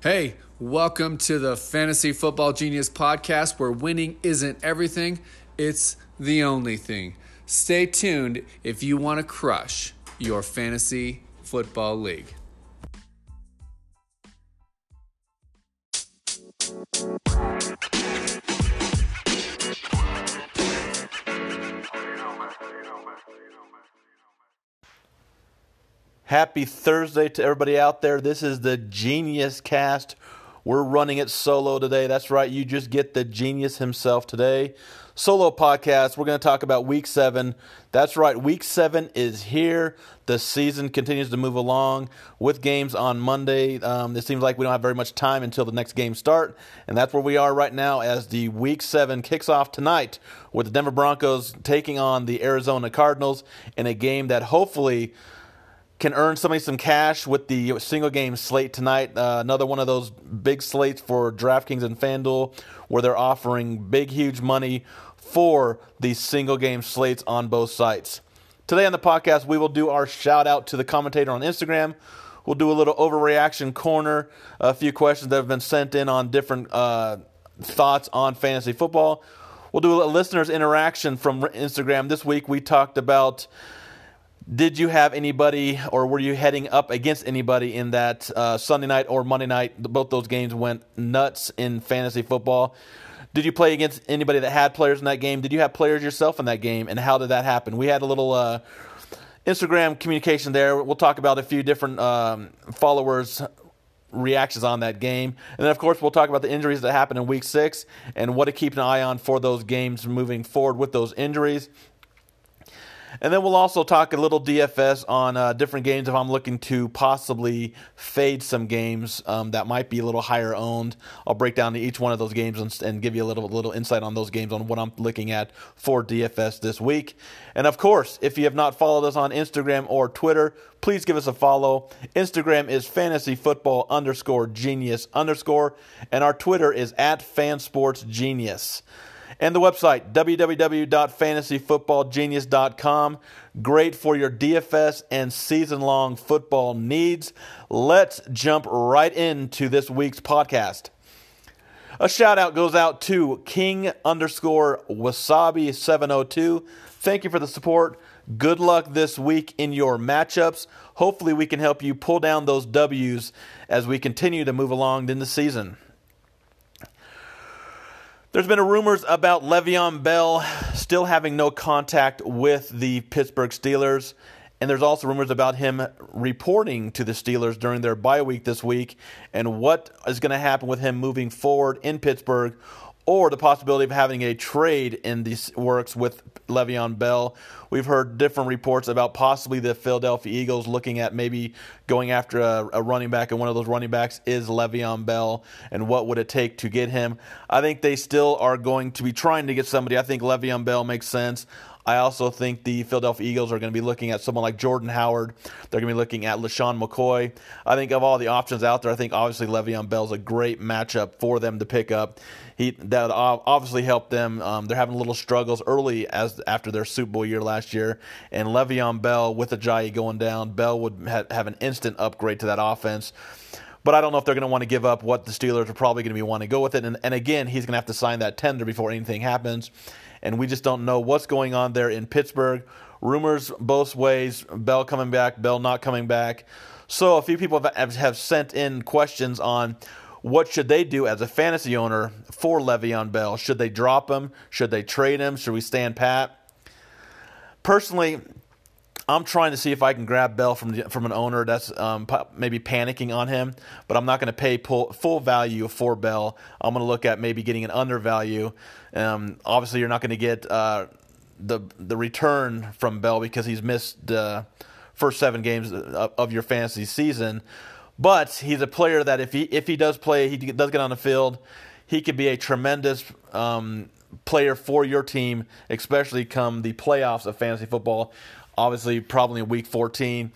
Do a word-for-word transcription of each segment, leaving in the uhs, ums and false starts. Hey, welcome to the Fantasy Football Genius Podcast, where winning isn't everything, it's the only thing. Stay tuned if you want to crush your fantasy football league. Happy Thursday to everybody out there. This is the Genius Cast. We're running it solo today. That's right. You just get the genius himself today. Solo podcast. We're going to talk about week seven. That's right. Week seven is here. The season continues to move along with games on Monday. Um, it seems like we don't have very much time until the next game start. And that's where we are right now as the week seven kicks off tonight with the Denver Broncos taking on the Arizona Cardinals in a game that hopefully can earn somebody some cash with the single-game slate tonight. Uh, another one of those big slates for DraftKings and FanDuel where they're offering big, huge money for these single-game slates on both sites. Today on the podcast, we will do our shout-out to the commentator on Instagram. We'll do a little overreaction corner, a few questions that have been sent in on different uh, thoughts on fantasy football. We'll do a listener's interaction from Instagram. This week we talked about, did you have anybody or were you heading up against anybody in that uh, Sunday night or Monday night? Both those games went nuts in fantasy football. Did you play against anybody that had players in that game? Did you have players yourself in that game, and how did that happen? We had a little uh, Instagram communication there. We'll talk about a few different um, followers' reactions on that game. And then, of course, we'll talk about the injuries that happened in Week six and what to keep an eye on for those games moving forward with those injuries. And then we'll also talk a little D F S on uh, different games if I'm looking to possibly fade some games um, that might be a little higher owned. I'll break down each one of those games and, and give you a little little insight on those games on what I'm looking at for D F S this week. And, of course, if you have not followed us on Instagram or Twitter, please give us a follow. Instagram is fantasyfootball underscore genius underscore, and our Twitter is at fansportsgenius. And the website, w w w dot fantasy football genius dot com. Great for your D F S and season-long football needs. Let's jump right into this week's podcast. A shout-out goes out to King underscore Wasabi seven oh two. Thank you for the support. Good luck this week in your matchups. Hopefully we can help you pull down those W's as we continue to move along in the season. There's been rumors about Le'Veon Bell still having no contact with the Pittsburgh Steelers, and there's also rumors about him reporting to the Steelers during their bye week this week and what is going to happen with him moving forward in Pittsburgh, or the possibility of having a trade in the works with Le'Veon Bell. We've heard different reports about possibly the Philadelphia Eagles looking at maybe going after a, a running back, and one of those running backs is Le'Veon Bell, and what would it take to get him. I think they still are going to be trying to get somebody. I think Le'Veon Bell makes sense. I also think the Philadelphia Eagles are going to be looking at someone like Jordan Howard. They're going to be looking at LaShawn McCoy. I think of all the options out there, I think obviously Le'Veon Bell's a great matchup for them to pick up. He that would obviously help them. Um, they're having little struggles early as after their Super Bowl year last year, and Le'Veon Bell with Ajayi going down, Bell would ha- have an instant upgrade to that offense. But I don't know if they're going to want to give up what the Steelers are probably going to be wanting to go with it. And, and again, he's going to have to sign that tender before anything happens. And we just don't know what's going on there in Pittsburgh. Rumors both ways, Bell coming back, Bell not coming back. So a few people have, have sent in questions on what should they do as a fantasy owner for Le'Veon Bell. Should they drop him? Should they trade him? Should we stand pat? Personally, I'm trying to see if I can grab Bell from the, from an owner that's um, maybe panicking on him, but I'm not going to pay pull, full value for Bell. I'm going to look at maybe getting an undervalue. Um, obviously, you're not going to get uh, the the return from Bell because he's missed the uh, first seven games of your fantasy season. But he's a player that if he if he does play, he does get on the field, he could be a tremendous um, player for your team, especially come the playoffs of fantasy football. Obviously, probably in week fourteen.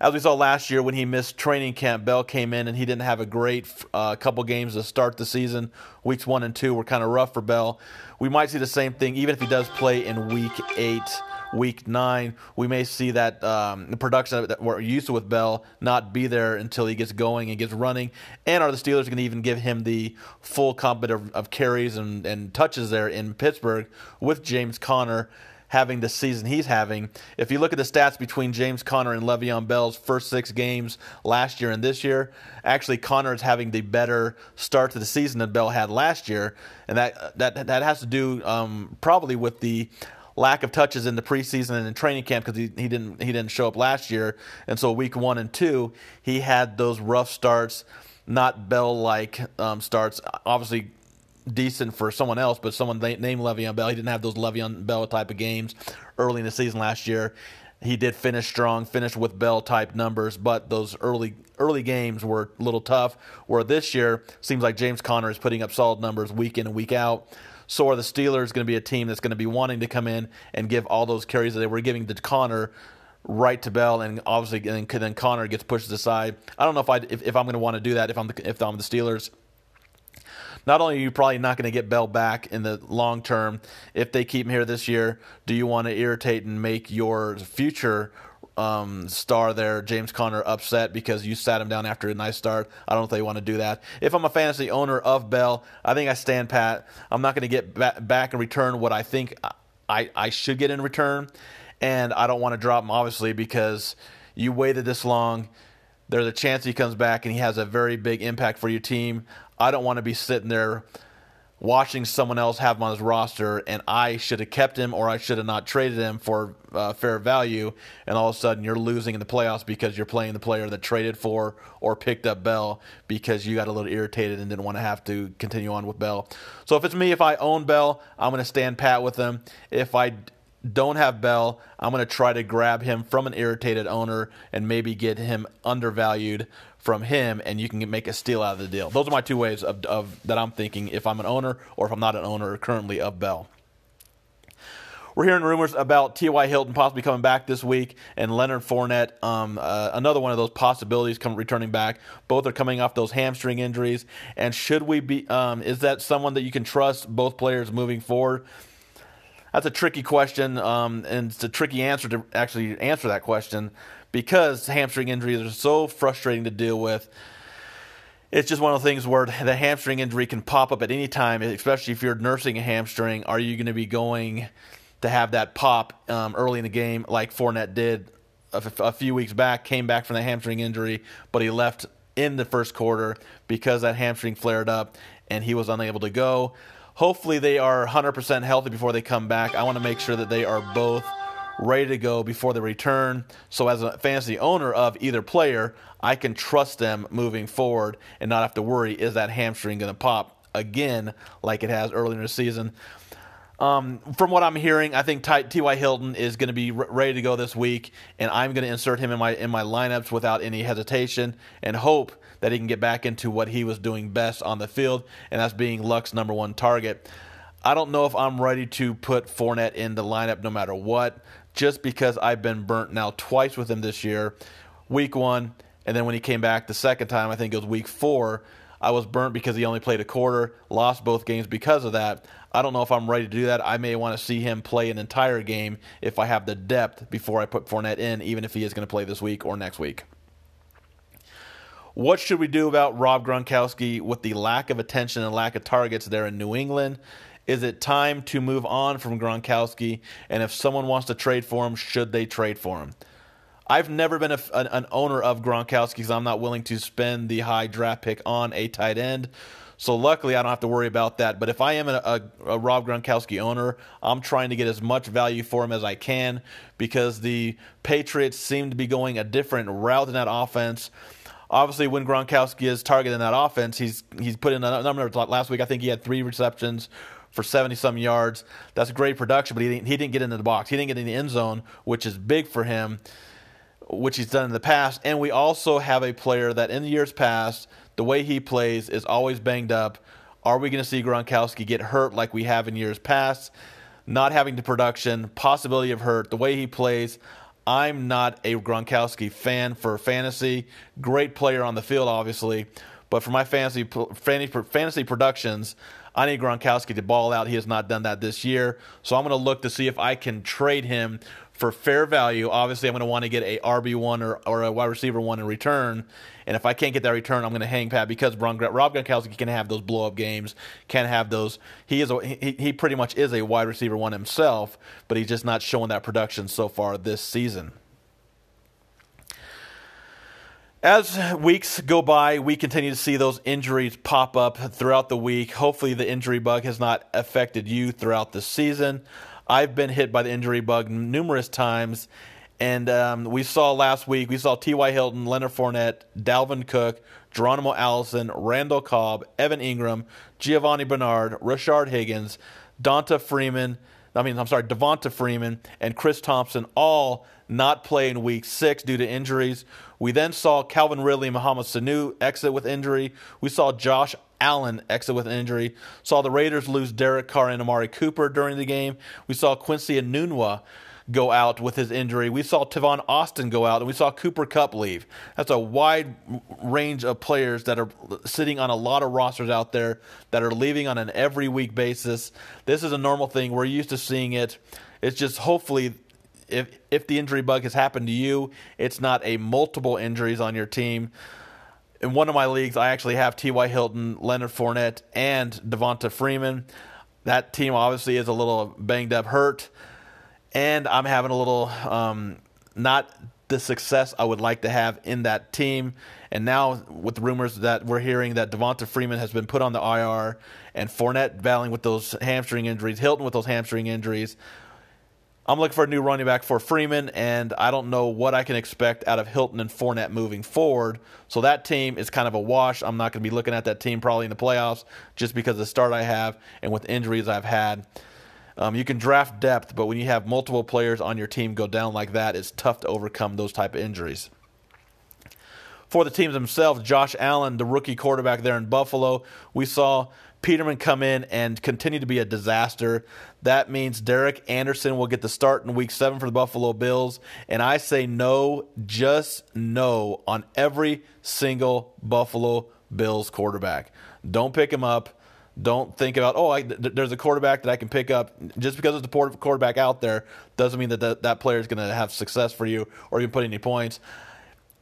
As we saw last year when he missed training camp, Bell came in and he didn't have a great uh, couple games to start the season. Weeks one and two were kind of rough for Bell. We might see the same thing, even if he does play in week eight. week nine. We may see that um, the production that we're used to with Bell not be there until he gets going and gets running. And are the Steelers going to even give him the full complement of, of carries and, and touches there in Pittsburgh with James Conner having the season he's having? If you look at the stats between James Conner and Le'Veon Bell's first six games last year and this year, actually Conner is having the better start to the season than Bell had last year, and that that that has to do um, probably with the lack of touches in the preseason and in training camp, because he, he didn't he didn't show up last year, and so week one and two he had those rough starts, not Bell-like um, starts, obviously. Decent for someone else, but someone named Le'Veon Bell. He didn't have those Le'Veon Bell type of games early in the season last year. He did finish strong, finish with Bell type numbers, but those early early games were a little tough. Where this year, seems like James Conner is putting up solid numbers week in and week out. So are the Steelers going to be a team that's going to be wanting to come in and give all those carries that they were giving to Conner right to Bell, and obviously and then Conner gets pushed aside? I don't know if I if, if I'm going to want to do that if I'm the, if I'm the Steelers. Not only are you probably not going to get Bell back in the long term, if they keep him here this year, do you want to irritate and make your future um, star there, James Conner, upset because you sat him down after a nice start? I don't know if they want to do that. If I'm a fantasy owner of Bell, I think I stand pat. I'm not going to get ba- back in return what I think I, I should get in return, and I don't want to drop him, obviously, because you waited this long. There's a chance he comes back and he has a very big impact for your team. I don't want to be sitting there watching someone else have him on his roster, and I should have kept him or I should have not traded him for uh, fair value, and all of a sudden you're losing in the playoffs because you're playing the player that traded for or picked up Bell because you got a little irritated and didn't want to have to continue on with Bell. So if it's me, if I own Bell, I'm going to stand pat with him. If I don't have Bell, I'm going to try to grab him from an irritated owner and maybe get him undervalued from him, and you can make a steal out of the deal. Those are my two ways of, of that I'm thinking if I'm an owner or if I'm not an owner currently of Bell. We're hearing rumors about T Y. Hilton possibly coming back this week, and Leonard Fournette, um, uh, another one of those possibilities, come returning back. Both are coming off those hamstring injuries. And should we be? Um, is that someone that you can trust? Both players moving forward. That's a tricky question, um, and it's a tricky answer to actually answer that question because hamstring injuries are so frustrating to deal with. It's just one of the things where the hamstring injury can pop up at any time, especially if you're nursing a hamstring. Are you going to be going to have that pop um, early in the game like Fournette did a, f- a few weeks back, came back from the hamstring injury, but he left in the first quarter because that hamstring flared up and he was unable to go? Hopefully they are one hundred percent healthy before they come back. I want to make sure that they are both ready to go before they return. So as a fantasy owner of either player, I can trust them moving forward and not have to worry, is that hamstring going to pop again like it has earlier in the season? Um, from what I'm hearing, I think T Y. Hilton is going to be re- ready to go this week, and I'm going to insert him in my in my lineups without any hesitation and hope that he can get back into what he was doing best on the field, and that's being Luck's number one target. I don't know if I'm ready to put Fournette in the lineup no matter what, just because I've been burnt now twice with him this year. Week one, and then when he came back the second time, I think it was week four, I was burnt because he only played a quarter, lost both games because of that. I don't know if I'm ready to do that. I may want to see him play an entire game if I have the depth before I put Fournette in, even if he is going to play this week or next week. What should we do about Rob Gronkowski with the lack of attention and lack of targets there in New England? Is it time to move on from Gronkowski? And if someone wants to trade for him, should they trade for him? I've never been a, an, an owner of Gronkowski because I'm not willing to spend the high draft pick on a tight end. So luckily, I don't have to worry about that. But if I am a, a, a Rob Gronkowski owner, I'm trying to get as much value for him as I can because the Patriots seem to be going a different route in that offense. Obviously, when Gronkowski is targeting that offense, he's he's put in a number. Last week, I think he had three receptions for seventy-some yards. That's great production, but he didn't, he didn't get into the box. He didn't get in the end zone, which is big for him, which he's done in the past. And we also have a player that in the years past, the way he plays is always banged up. Are we going to see Gronkowski get hurt like we have in years past? Not having the production, possibility of hurt, the way he plays. I'm not a Gronkowski fan for fantasy. Great player on the field, obviously. But for my fantasy fantasy productions, I need Gronkowski to ball out. He has not done that this year. So I'm going to look to see if I can trade him for fair value. Obviously, I'm going to want to get a R B one or, or a wide receiver one in return. And if I can't get that return, I'm going to hang pat because Rob Gronkowski can have those blow-up games, can have those. He is a, he, he pretty much is a wide receiver one himself, but he's just not showing that production so far this season. As weeks go by, we continue to see those injuries pop up throughout the week. Hopefully the injury bug has not affected you throughout the season. I've been hit by the injury bug numerous times, and um, we saw last week, we saw T Y. Hilton, Leonard Fournette, Dalvin Cook, Geronimo Allison, Randall Cobb, Evan Ingram, Giovanni Bernard, Rashard Higgins, Donta Freeman, I mean, I'm sorry, Devonta Freeman and Chris Thompson all not play in week six due to injuries. We then saw Calvin Ridley and Mohamed Sanu exit with injury. We saw Josh Allen exit with injury. Saw the Raiders lose Derek Carr and Amari Cooper during the game. We saw Quincy Enunwa go out with his injury. We saw Tavon Austin go out, and we saw Cooper Kupp leave. That's a wide range of players that are sitting on a lot of rosters out there that are leaving on an every week basis. This is a normal thing. We're used to seeing it. It's just hopefully if if the injury bug has happened to you, it's not a multiple injuries on your team. In one of my leagues, I actually have T Y. Hilton, Leonard Fournette, and Devonta Freeman. That team obviously is a little banged up, hurt. And I'm having a little, um, not the success I would like to have in that team. And now with the rumors that we're hearing that Devonta Freeman has been put on the I R and Fournette battling with those hamstring injuries, Hilton with those hamstring injuries, I'm looking for a new running back for Freeman, and I don't know what I can expect out of Hilton and Fournette moving forward. So that team is kind of a wash. I'm not going to be looking at that team probably in the playoffs just because of the start I have and with injuries I've had. Um, you can draft depth, but when you have multiple players on your team go down like that, it's tough to overcome those type of injuries. For the teams themselves, Josh Allen, the rookie quarterback there in Buffalo, we saw Peterman come in and continue to be a disaster. That means Derek Anderson will get the start in week seven for the Buffalo Bills, and I say no, just no on every single Buffalo Bills quarterback. Don't pick him up. Don't think about, oh, I, th- there's a quarterback that I can pick up. Just because there's a quarterback out there doesn't mean that th- that player is going to have success for you or you can put any points.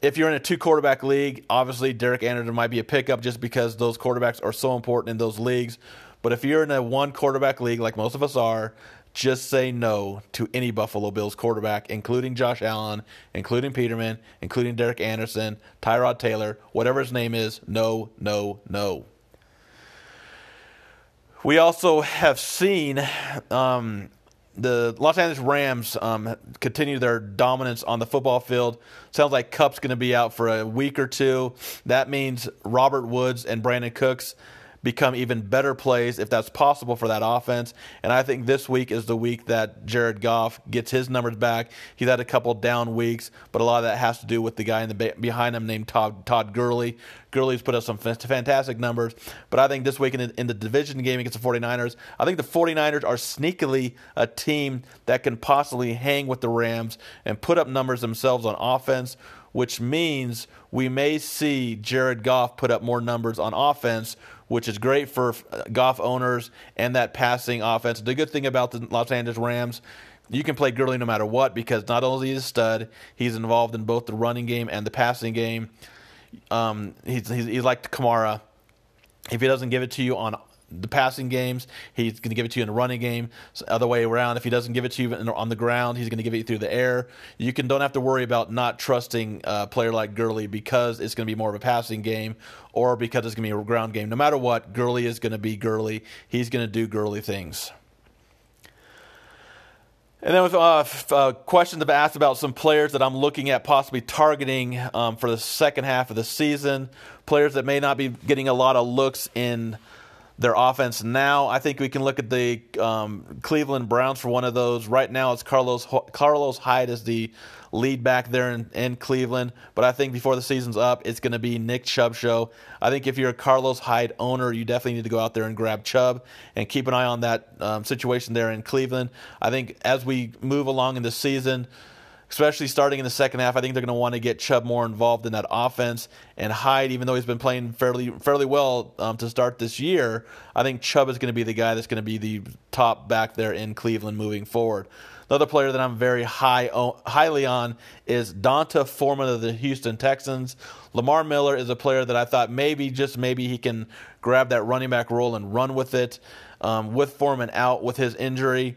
If you're in a two-quarterback league, obviously Derek Anderson might be a pickup just because those quarterbacks are so important in those leagues. But if you're in a one-quarterback league like most of us are, just say no to any Buffalo Bills quarterback, including Josh Allen, including Peterman, including Derek Anderson, Tyrod Taylor, whatever his name is, no, no, no. We also have seen um, the Los Angeles Rams um, continue their dominance on the football field. Sounds like Kupp's going to be out for a week or two. That means Robert Woods and Brandon Cooks become even better plays if that's possible for that offense. And I think this week is the week that Jared Goff gets his numbers back. He's had a couple down weeks, but a lot of that has to do with the guy in the ba- behind him named Todd, Todd Gurley. Gurley's put up some f- fantastic numbers, but I think this week in the, in the division game against the forty-niners, I think the forty-niners are sneakily a team that can possibly hang with the Rams and put up numbers themselves on offense, which means we may see Jared Goff put up more numbers on offense, which is great for Goff owners and that passing offense. The good thing about the Los Angeles Rams, you can play Gurley no matter what because not only is he a stud, he's involved in both the running game and the passing game. Um, he's, he's, he's like Kamara. If he doesn't give it to you on the passing games, he's going to give it to you in the running game. So other way around, if he doesn't give it to you on the ground, he's going to give it through the air. You can don't have to worry about not trusting a player like Gurley because it's going to be more of a passing game or because it's going to be a ground game. No matter what, Gurley is going to be Gurley. He's going to do Gurley things. And then with uh, uh, questions I've asked about some players that I'm looking at possibly targeting um, for the second half of the season, players that may not be getting a lot of looks in their offense now. I think we can look at the um, Cleveland Browns for one of those. Right now it's Carlos Carlos Hyde is the lead back there in, in Cleveland, but I think before the season's up, it's going to be Nick Chubb show. I think if you're a Carlos Hyde owner, you definitely need to go out there and grab Chubb and keep an eye on that um, situation there in Cleveland. I think as we move along in the season, especially starting in the second half. I think they're going to want to get Chubb more involved in that offense. And Hyde, even though he's been playing fairly fairly well um, to start this year, I think Chubb is going to be the guy that's going to be the top back there in Cleveland moving forward. Another player that I'm very high on, highly on is Donta Foreman of the Houston Texans. Lamar Miller is a player that I thought maybe, just maybe, he can grab that running back role and run with it. Um, with Foreman out with his injury,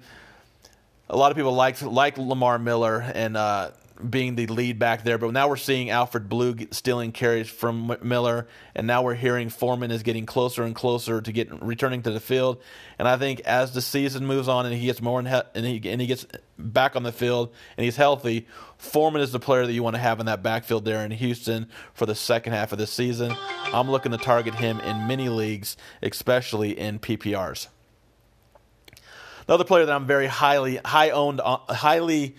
a lot of people like like Lamar Miller and uh, being the lead back there. But now we're seeing Alfred Blue stealing carries from Miller, and now we're hearing Foreman is getting closer and closer to get returning to the field. And I think as the season moves on and he gets more in he- and, he, and he gets back on the field and he's healthy, Foreman is the player that you want to have in that backfield there in Houston for the second half of the season. I'm looking to target him in many leagues, especially in P P Rs. Another player that I'm very highly high owned, highly,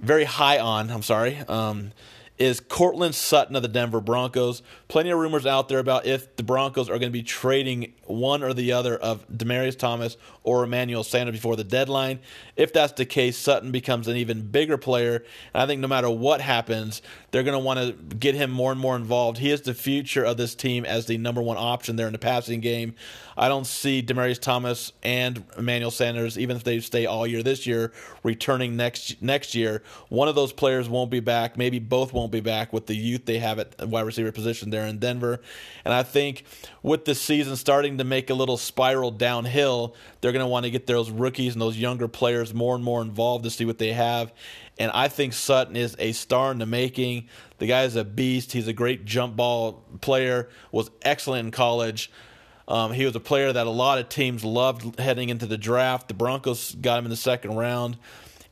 very high on. I'm sorry, um, is Courtland Sutton of the Denver Broncos. Plenty of rumors out there about if the Broncos are going to be trading one or the other of Demaryius Thomas or Emmanuel Sanders before the deadline. If that's the case, Sutton becomes an even bigger player. And I think no matter what happens, they're going to want to get him more and more involved. He is the future of this team as the number one option there in the passing game. I don't see Demaryius Thomas and Emmanuel Sanders, even if they stay all year this year, returning next next year. One of those players won't be back. Maybe both won't be back with the youth they have at wide receiver position there in Denver. And I think with the season starting to make a little spiral downhill, they're going to want to get those rookies and those younger players more and more involved to see what they have. And I think Sutton is a star in the making. The guy is a beast. He's a great jump ball player, was excellent in college. Um, he was a player that a lot of teams loved heading into the draft. The Broncos got him in the second round.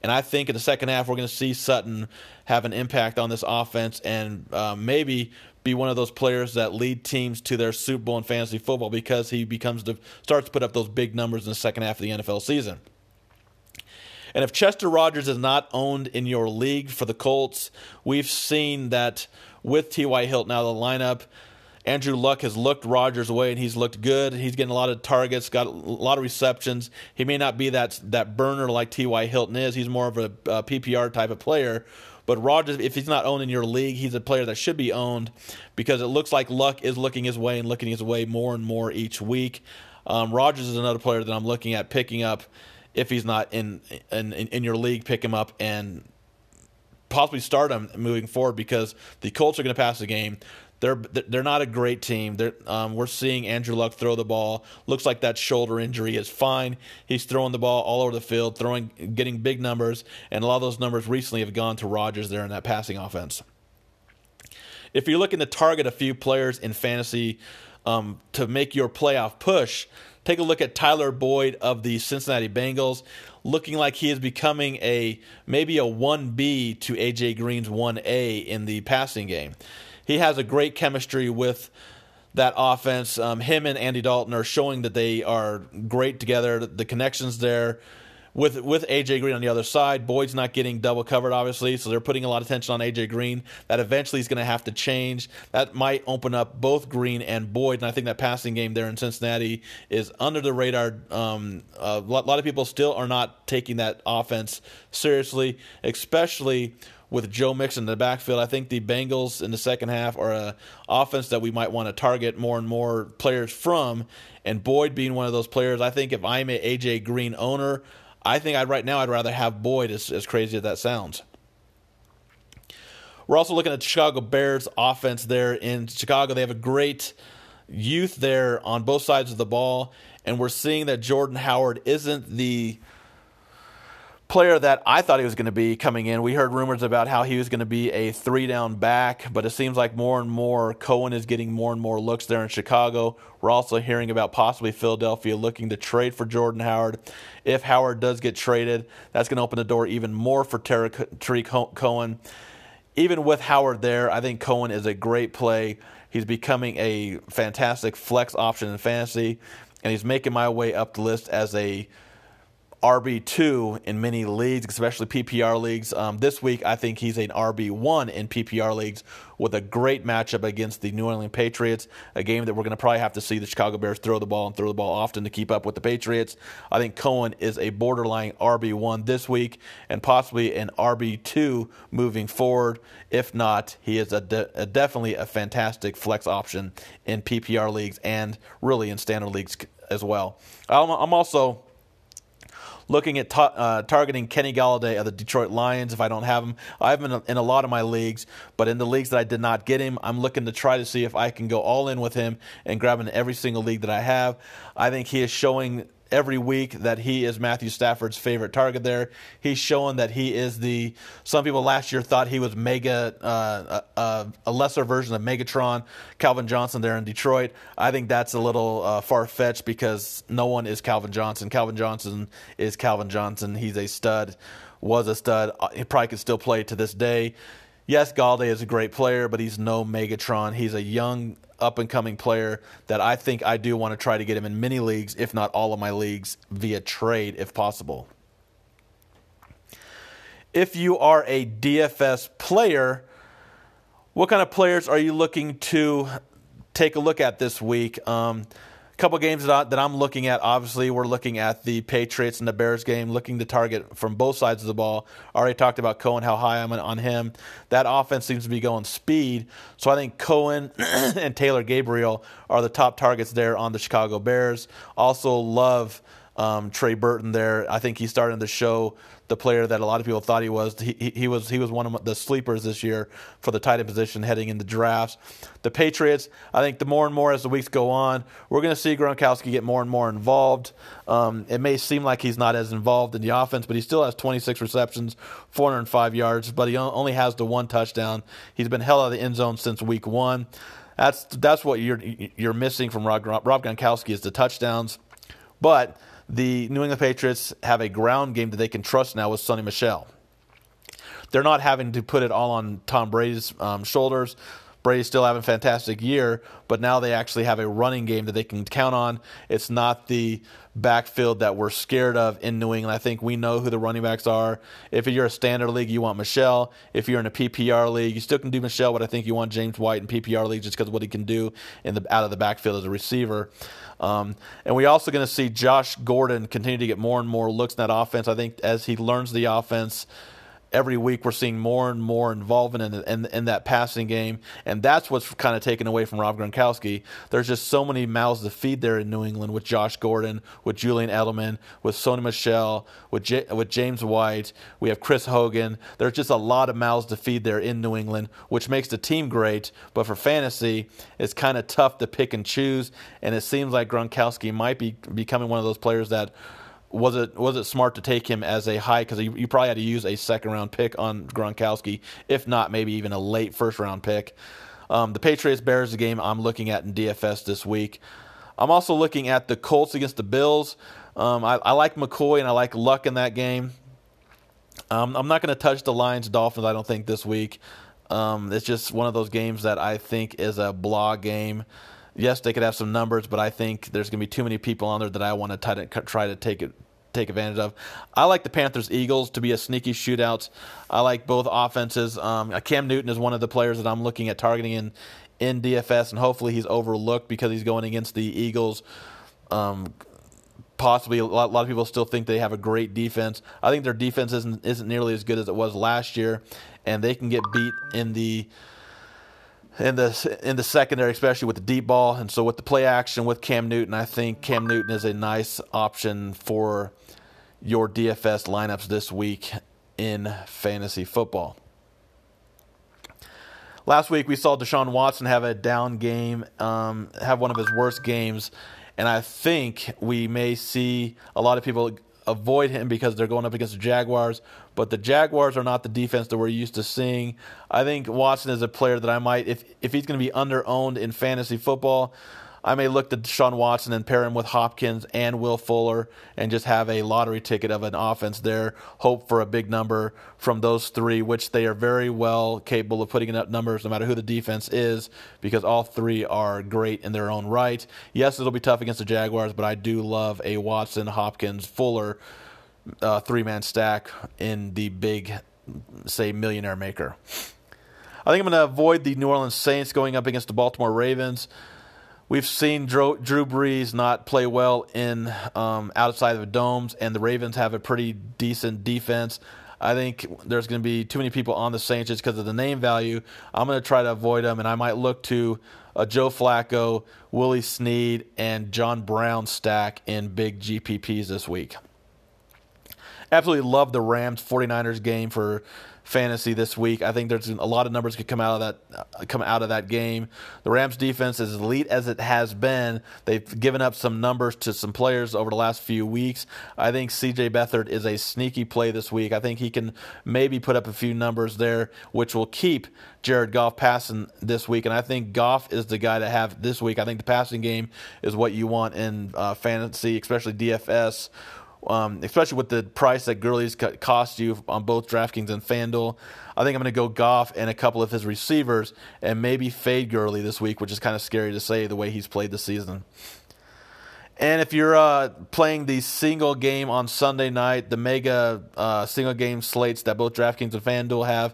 And I think in the second half, we're going to see Sutton have an impact on this offense and uh, maybe be one of those players that lead teams to their Super Bowl in fantasy football because he becomes the, starts to put up those big numbers in the second half of the N F L season. And if Chester Rogers is not owned in your league for the Colts, we've seen that with T Y. Hilton out of the lineup, Andrew Luck has looked Rodgers away, and he's looked good. He's getting a lot of targets, got a lot of receptions. He may not be that that burner like T Y. Hilton is. He's more of a, a P P R type of player. But Rodgers, if he's not owned in your league, he's a player that should be owned because it looks like Luck is looking his way and looking his way more and more each week. Um, Rodgers is another player that I'm looking at picking up. If he's not in in, in your league, pick him up and possibly start him moving forward because the Colts are going to pass the game. They're they're not a great team. Um, we're seeing Andrew Luck throw the ball. Looks like that shoulder injury is fine. He's throwing the ball all over the field, throwing, getting big numbers, and a lot of those numbers recently have gone to Rodgers there in that passing offense. If you're looking to target a few players in fantasy um, to make your playoff push, take a look at Tyler Boyd of the Cincinnati Bengals, looking like he is becoming a maybe a one B to A J. Green's one A in the passing game. He has a great chemistry with that offense. Um, him and Andy Dalton are showing that they are great together. The connections there with with A J. Green on the other side. Boyd's not getting double covered, obviously, so they're putting a lot of attention on A J. Green. That eventually is going to have to change. That might open up both Green and Boyd, and I think that passing game there in Cincinnati is under the radar. Um, a lot, lot of people still are not taking that offense seriously, especially with Joe Mixon in the backfield. I think the Bengals in the second half are an offense that we might want to target more and more players from, and Boyd being one of those players. I think if I'm an A J. Green owner, I think I'd right now I'd rather have Boyd, as, as crazy as that sounds. We're also looking at the Chicago Bears offense there in Chicago. They have a great youth there on both sides of the ball, and we're seeing that Jordan Howard isn't the player that I thought he was going to be coming in. We heard rumors about how he was going to be a three-down back, but it seems like more and more Cohen is getting more and more looks there in Chicago. We're also hearing about possibly Philadelphia looking to trade for Jordan Howard. If Howard does get traded, that's going to open the door even more for Tariq Cohen. Even with Howard there, I think Cohen is a great play. He's becoming a fantastic flex option in fantasy, and he's making my way up the list as a R B two in many leagues, especially P P R leagues. Um, this week, I think he's an R B one in P P R leagues with a great matchup against the New England Patriots, a game that we're going to probably have to see the Chicago Bears throw the ball and throw the ball often to keep up with the Patriots. I think Cohen is a borderline R B one this week and possibly an R B two moving forward. If not, he is a de- a definitely a fantastic flex option in P P R leagues and really in standard leagues as well. I'm, I'm also... looking at ta- uh, targeting Kenny Galladay of the Detroit Lions if I don't have him. I have him in a, in a lot of my leagues, but in the leagues that I did not get him, I'm looking to try to see if I can go all in with him and grab him in every single league that I have. I think he is showing every week that he is Matthew Stafford's favorite target there. He's showing that he is the, some people last year thought he was mega, uh, uh, a lesser version of Megatron, Calvin Johnson there in Detroit. I think that's a little uh, far-fetched because no one is Calvin Johnson. Calvin Johnson is Calvin Johnson. He's a stud, was a stud. He probably could still play to this day. Yes, Galladay is a great player, but he's no Megatron. He's a young up-and-coming player that I think I do want to try to get him in many leagues, if not all of my leagues, via trade if possible. If you are a D F S player, what kind of players are you looking to take a look at this week? Um, a couple games that I'm looking at, obviously, we're looking at the Patriots and the Bears game, looking to target from both sides of the ball. I already talked about Cohen, how high I'm on him. That offense seems to be going speed, so I think Cohen and Taylor Gabriel are the top targets there on the Chicago Bears. Also love um, Trey Burton there. I think he's starting to show the player that a lot of people thought he was. He, he, he was he was one of the sleepers this year for the tight end position heading into drafts. The Patriots, I think the more and more as the weeks go on, we're going to see Gronkowski get more and more involved. Um, it may seem like he's not as involved in the offense, but he still has twenty-six receptions, four hundred five yards, but he only has the one touchdown. He's been held out of the end zone since week one. That's that's what you're you're missing from Rob, Rob Gronkowski is the touchdowns. But the New England Patriots have a ground game that they can trust now with Sony Michel. They're not having to put it all on Tom Brady's um, shoulders. Brady's still having a fantastic year, but now they actually have a running game that they can count on. It's not the backfield that we're scared of in New England. I think we know who the running backs are. If you're a standard league, you want Michel. If you're in a P P R league, you still can do Michel, but I think you want James White in P P R league just because of what he can do in the out of the backfield as a receiver. Um, and we're also going to see Josh Gordon continue to get more and more looks in that offense. I think as he learns the offense, every week we're seeing more and more involvement in, in, in that passing game, and that's what's kind of taken away from Rob Gronkowski. There's just so many mouths to feed there in New England with Josh Gordon, with Julian Edelman, with Sony Michel, with J- with James White. We have Chris Hogan. There's just a lot of mouths to feed there in New England, which makes the team great, but for fantasy, it's kind of tough to pick and choose, and it seems like Gronkowski might be becoming one of those players that Was it was it smart to take him as a high? Because you, you probably had to use a second-round pick on Gronkowski, if not maybe even a late first-round pick. Um, the Patriots-Bears is a game I'm looking at in D F S this week. I'm also looking at the Colts against the Bills. Um, I, I like McCoy and I like Luck in that game. Um, I'm not going to touch the Lions-Dolphins, I don't think, this week. Um, it's just one of those games that I think is a blah game. Yes, they could have some numbers, but I think there's going to be too many people on there that I want to try to take it, take advantage of. I like the Panthers-Eagles to be a sneaky shootout. I like both offenses. Um, Cam Newton is one of the players that I'm looking at targeting in, in D F S, and hopefully he's overlooked because he's going against the Eagles. Um, possibly a lot, a lot of people still think they have a great defense. I think their defense isn't, isn't nearly as good as it was last year, and they can get beat in the – In the in the secondary, especially with the deep ball. And so with the play action with Cam Newton, I think Cam Newton is a nice option for your D F S lineups this week in fantasy football. Last week we saw Deshaun Watson have a down game, um, have one of his worst games. And I think we may see a lot of people avoid him because they're going up against the Jaguars, but the Jaguars are not the defense that we're used to seeing. I think Watson is a player that I might, if if he's going to be under-owned in fantasy football, I may look to Deshaun Watson and pair him with Hopkins and Will Fuller and just have a lottery ticket of an offense there, hope for a big number from those three, which they are very well capable of putting up numbers no matter who the defense is because all three are great in their own right. Yes, it'll be tough against the Jaguars, but I do love a Watson, Hopkins, Fuller uh, three-man stack in the big, say, millionaire maker. I think I'm going to avoid the New Orleans Saints going up against the Baltimore Ravens. We've seen Drew, Drew Brees not play well in um, outside of the domes, and the Ravens have a pretty decent defense. I think there's going to be too many people on the Saints just because of the name value. I'm going to try to avoid them, and I might look to a Joe Flacco, Willie Snead, and John Brown stack in big G P Ps this week. Absolutely love the Rams forty-niners game for fantasy this week. I think there's a lot of numbers could come out of that come out of that game. The Rams defense is elite as it has been. They've given up some numbers to some players over the last few weeks. I think C J Beathard is a sneaky play this week. I think he can maybe put up a few numbers there, which will keep Jared Goff passing this week. And I think Goff is the guy to have this week. I think the passing game is what you want in uh, fantasy, especially D F S. Um, especially with the price that Gurley's cost you on both DraftKings and FanDuel. I think I'm going to go Goff and a couple of his receivers and maybe fade Gurley this week, which is kind of scary to say the way he's played this season. And if you're uh, playing the single game on Sunday night, the mega uh, single game slates that both DraftKings and FanDuel have,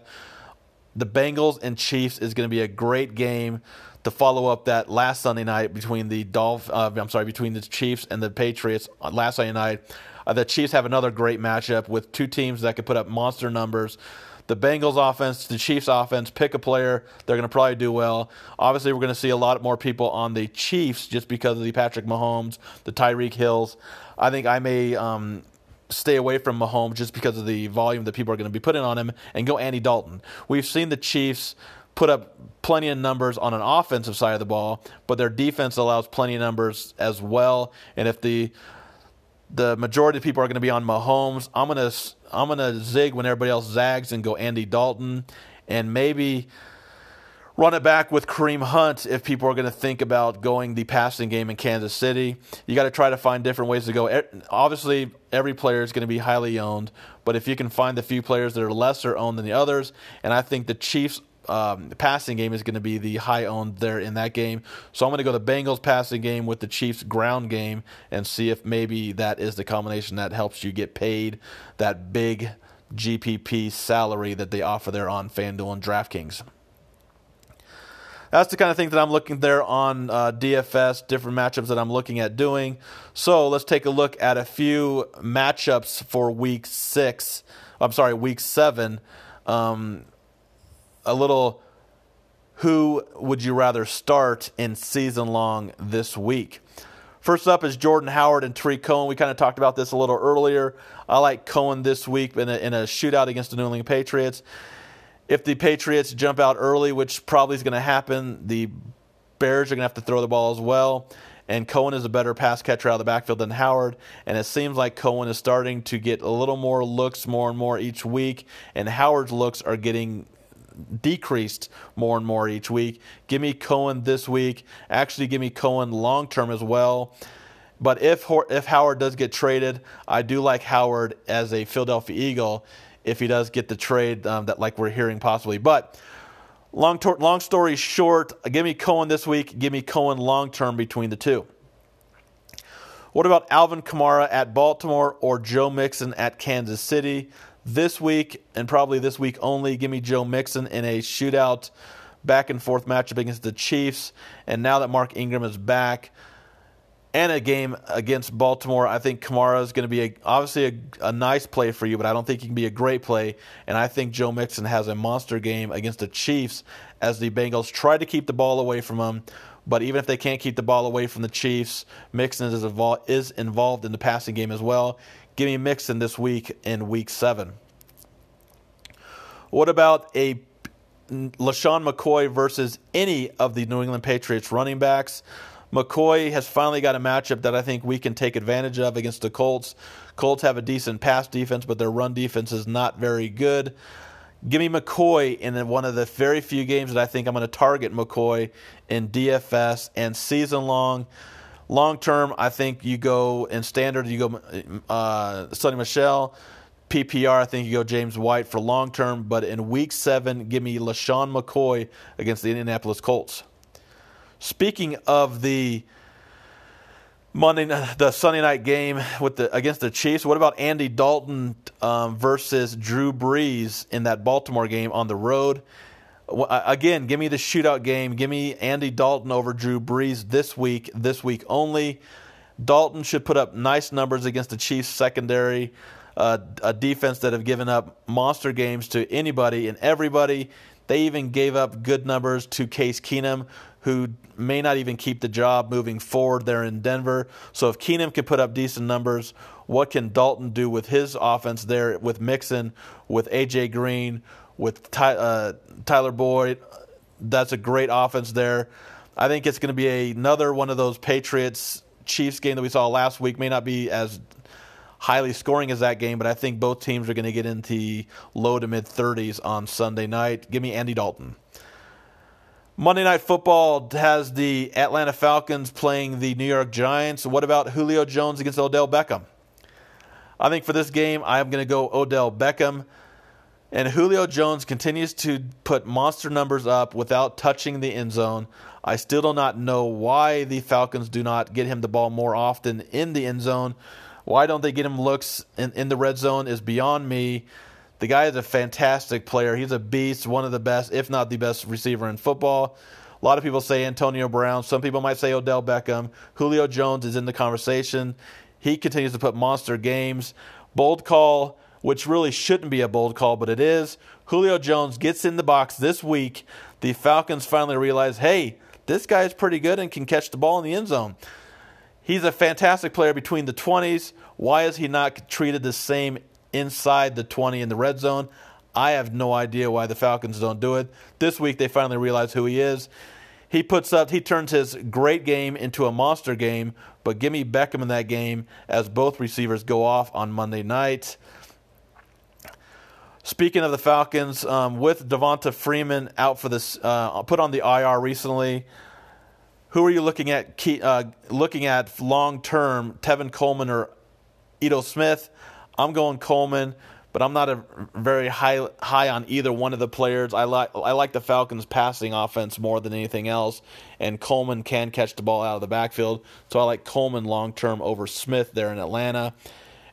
the Bengals and Chiefs is going to be a great game to follow up that last Sunday night between the Dolph- uh, I'm sorry, between the Chiefs and the Patriots on last Sunday night. Uh, the Chiefs have another great matchup with two teams that could put up monster numbers. The Bengals offense, the Chiefs offense, pick a player. They're going to probably do well. Obviously, we're going to see a lot more people on the Chiefs just because of the Patrick Mahomes, the Tyreek Hills. I think I may um, stay away from Mahomes just because of the volume that people are going to be putting on him and go Andy Dalton. We've seen the Chiefs put up plenty of numbers on an offensive side of the ball, but their defense allows plenty of numbers as well. And if the The majority of people are going to be on Mahomes, I'm going to I'm going to zig when everybody else zags and go Andy Dalton and maybe run it back with Kareem Hunt if people are going to think about going the passing game in Kansas City. You got to try to find different ways to go. Obviously, every player is going to be highly owned, but if you can find the few players that are lesser owned than the others, and I think the Chiefs Um, the passing game is going to be the high owned there in that game. So I'm going to go the Bengals passing game with the Chiefs ground game and see if maybe that is the combination that helps you get paid that big G P P salary that they offer there on FanDuel and DraftKings. That's the kind of thing that I'm looking there on uh, D F S, different matchups that I'm looking at doing. So let's take a look at a few matchups for week six. I'm sorry, week seven. Um, A little who would you rather start in season long this week. First up is Jordan Howard and Tariq Cohen. We kind of talked about this a little earlier. I like Cohen this week in a, in a shootout against the New England Patriots. If the Patriots jump out early, which probably is going to happen, the Bears are going to have to throw the ball as well. And Cohen is a better pass catcher out of the backfield than Howard. And it seems like Cohen is starting to get a little more looks more and more each week. And Howard's looks are getting decreased more and more each week. Give me Cohen this week. Actually, give me Cohen long term as well. But if if Howard does get traded, I do like Howard as a Philadelphia Eagle if he does get the trade um, that like we're hearing possibly. But long tor- long story short, give me Cohen this week. Give me Cohen long term between the two. What about Alvin Kamara at Baltimore or Joe Mixon at Kansas City? This week, and probably this week only, give me Joe Mixon in a shootout back-and-forth matchup against the Chiefs. And now that Mark Ingram is back and a game against Baltimore, I think Kamara is going to be a, obviously a, a nice play for you, but I don't think he can be a great play. And I think Joe Mixon has a monster game against the Chiefs as the Bengals try to keep the ball away from him. But even if they can't keep the ball away from the Chiefs, Mixon is involved, is involved in the passing game as well. Give me Mixon this week in week seven. What about a LaShawn McCoy versus any of the New England Patriots running backs? McCoy has finally got a matchup that I think we can take advantage of against the Colts. Colts have a decent pass defense, but their run defense is not very good. Give me McCoy in one of the very few games that I think I'm going to target McCoy in D F S and season long. Long term, I think you go in standard, you go uh, Sony Michel. P P R, I think you go James White for long term. But in week seven, give me LaShawn McCoy against the Indianapolis Colts. Speaking of the Monday, the Sunday night game with the against the Chiefs. What about Andy Dalton um, versus Drew Brees in that Baltimore game on the road? Again, give me the shootout game. Give me Andy Dalton over Drew Brees this week, this week only. Dalton should put up nice numbers against the Chiefs secondary, uh, a defense that have given up monster games to anybody and everybody. They even gave up good numbers to Case Keenum, who may not even keep the job moving forward there in Denver. So if Keenum can put up decent numbers, what can Dalton do with his offense there with Mixon, with A J. Green, with Ty, uh, Tyler Boyd? That's a great offense there. I think it's going to be a, another one of those Patriots-Chiefs game that we saw last week. May not be as highly scoring as that game, but I think both teams are going to get into low to mid-thirties on Sunday night. Give me Andy Dalton. Monday Night Football has the Atlanta Falcons playing the New York Giants. What about Julio Jones against Odell Beckham? I think for this game, I'm going to go Odell Beckham. And Julio Jones continues to put monster numbers up without touching the end zone. I still do not know why the Falcons do not get him the ball more often in the end zone. Why don't they get him looks in, in the red zone is beyond me. The guy is a fantastic player. He's a beast, one of the best, if not the best receiver in football. A lot of people say Antonio Brown. Some people might say Odell Beckham. Julio Jones is in the conversation. He continues to put monster games. Bold call, which really shouldn't be a bold call, but it is. Julio Jones gets in the box this week. The Falcons finally realize, hey, this guy is pretty good and can catch the ball in the end zone. He's a fantastic player between the twenties. Why is he not treated the same inside the twenty in the red zone? I have no idea why the Falcons don't do it. This week they finally realize who he is. He puts up, he turns his great game into a monster game, but give me Beckham in that game as both receivers go off on Monday night. Speaking of the Falcons, um, with Devonta Freeman out for this, uh, put on the I R recently, who are you looking at? Key, uh, looking at long term, Tevin Coleman or Edo Smith? I'm going Coleman, but I'm not a very high high on either one of the players. I like I like the Falcons' passing offense more than anything else, and Coleman can catch the ball out of the backfield, so I like Coleman long-term over Smith there in Atlanta.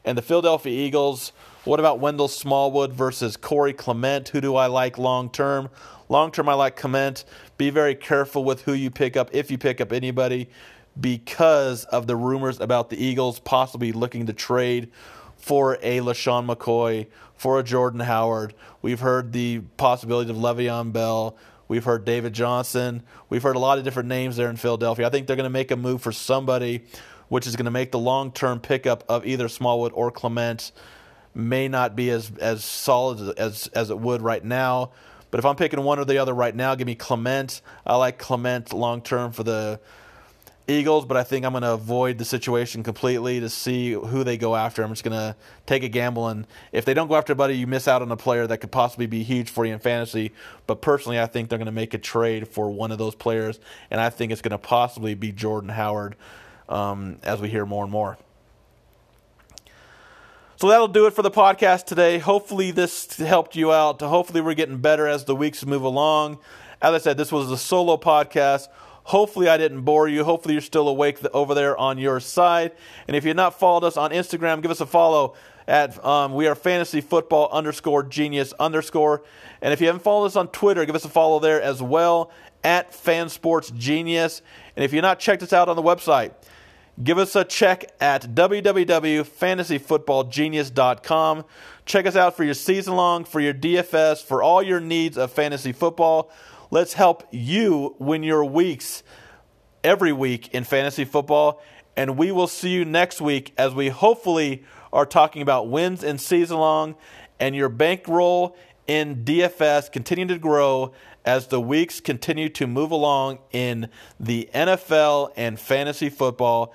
And the Philadelphia Eagles, what about Wendell Smallwood versus Corey Clement? Who do I like long-term? Long-term, I like Clement. Be very careful with who you pick up, if you pick up anybody, because of the rumors about the Eagles possibly looking to trade for a LaShawn McCoy, for a Jordan Howard. We've heard the possibility of Le'Veon Bell. We've heard David Johnson. We've heard a lot of different names there in Philadelphia. I think they're going to make a move for somebody, which is going to make the long-term pickup of either Smallwood or Clement may not be as, as solid as, as it would right now. But if I'm picking one or the other right now, give me Clement. I like Clement long-term for the Eagles, but I think I'm going to avoid the situation completely to see who they go after. I'm just going to take a gamble, and if they don't go after buddy, you miss out on a player that could possibly be huge for you in fantasy. But personally, I think they're going to make a trade for one of those players, and I think it's going to possibly be Jordan Howard um, as we hear more and more. So that'll do it for the podcast today. Hopefully this helped you out. Hopefully we're getting better as the weeks move along. As I said, this was a solo podcast. Hopefully I didn't bore you. Hopefully you're still awake over there on your side. And if you've not followed us on Instagram, give us a follow at um, we are fantasy football underscore genius underscore. And if you haven't followed us on Twitter, give us a follow there as well at fansportsgenius. And if you've not checked us out on the website, give us a check at w w w dot fantasy football genius dot com. Check us out for your season-long, for your D F S, for all your needs of fantasy football. Let's help you win your weeks every week in fantasy football. And we will see you next week as we hopefully are talking about wins in season long and your bankroll in D F S continue to grow as the weeks continue to move along in the N F L and fantasy football.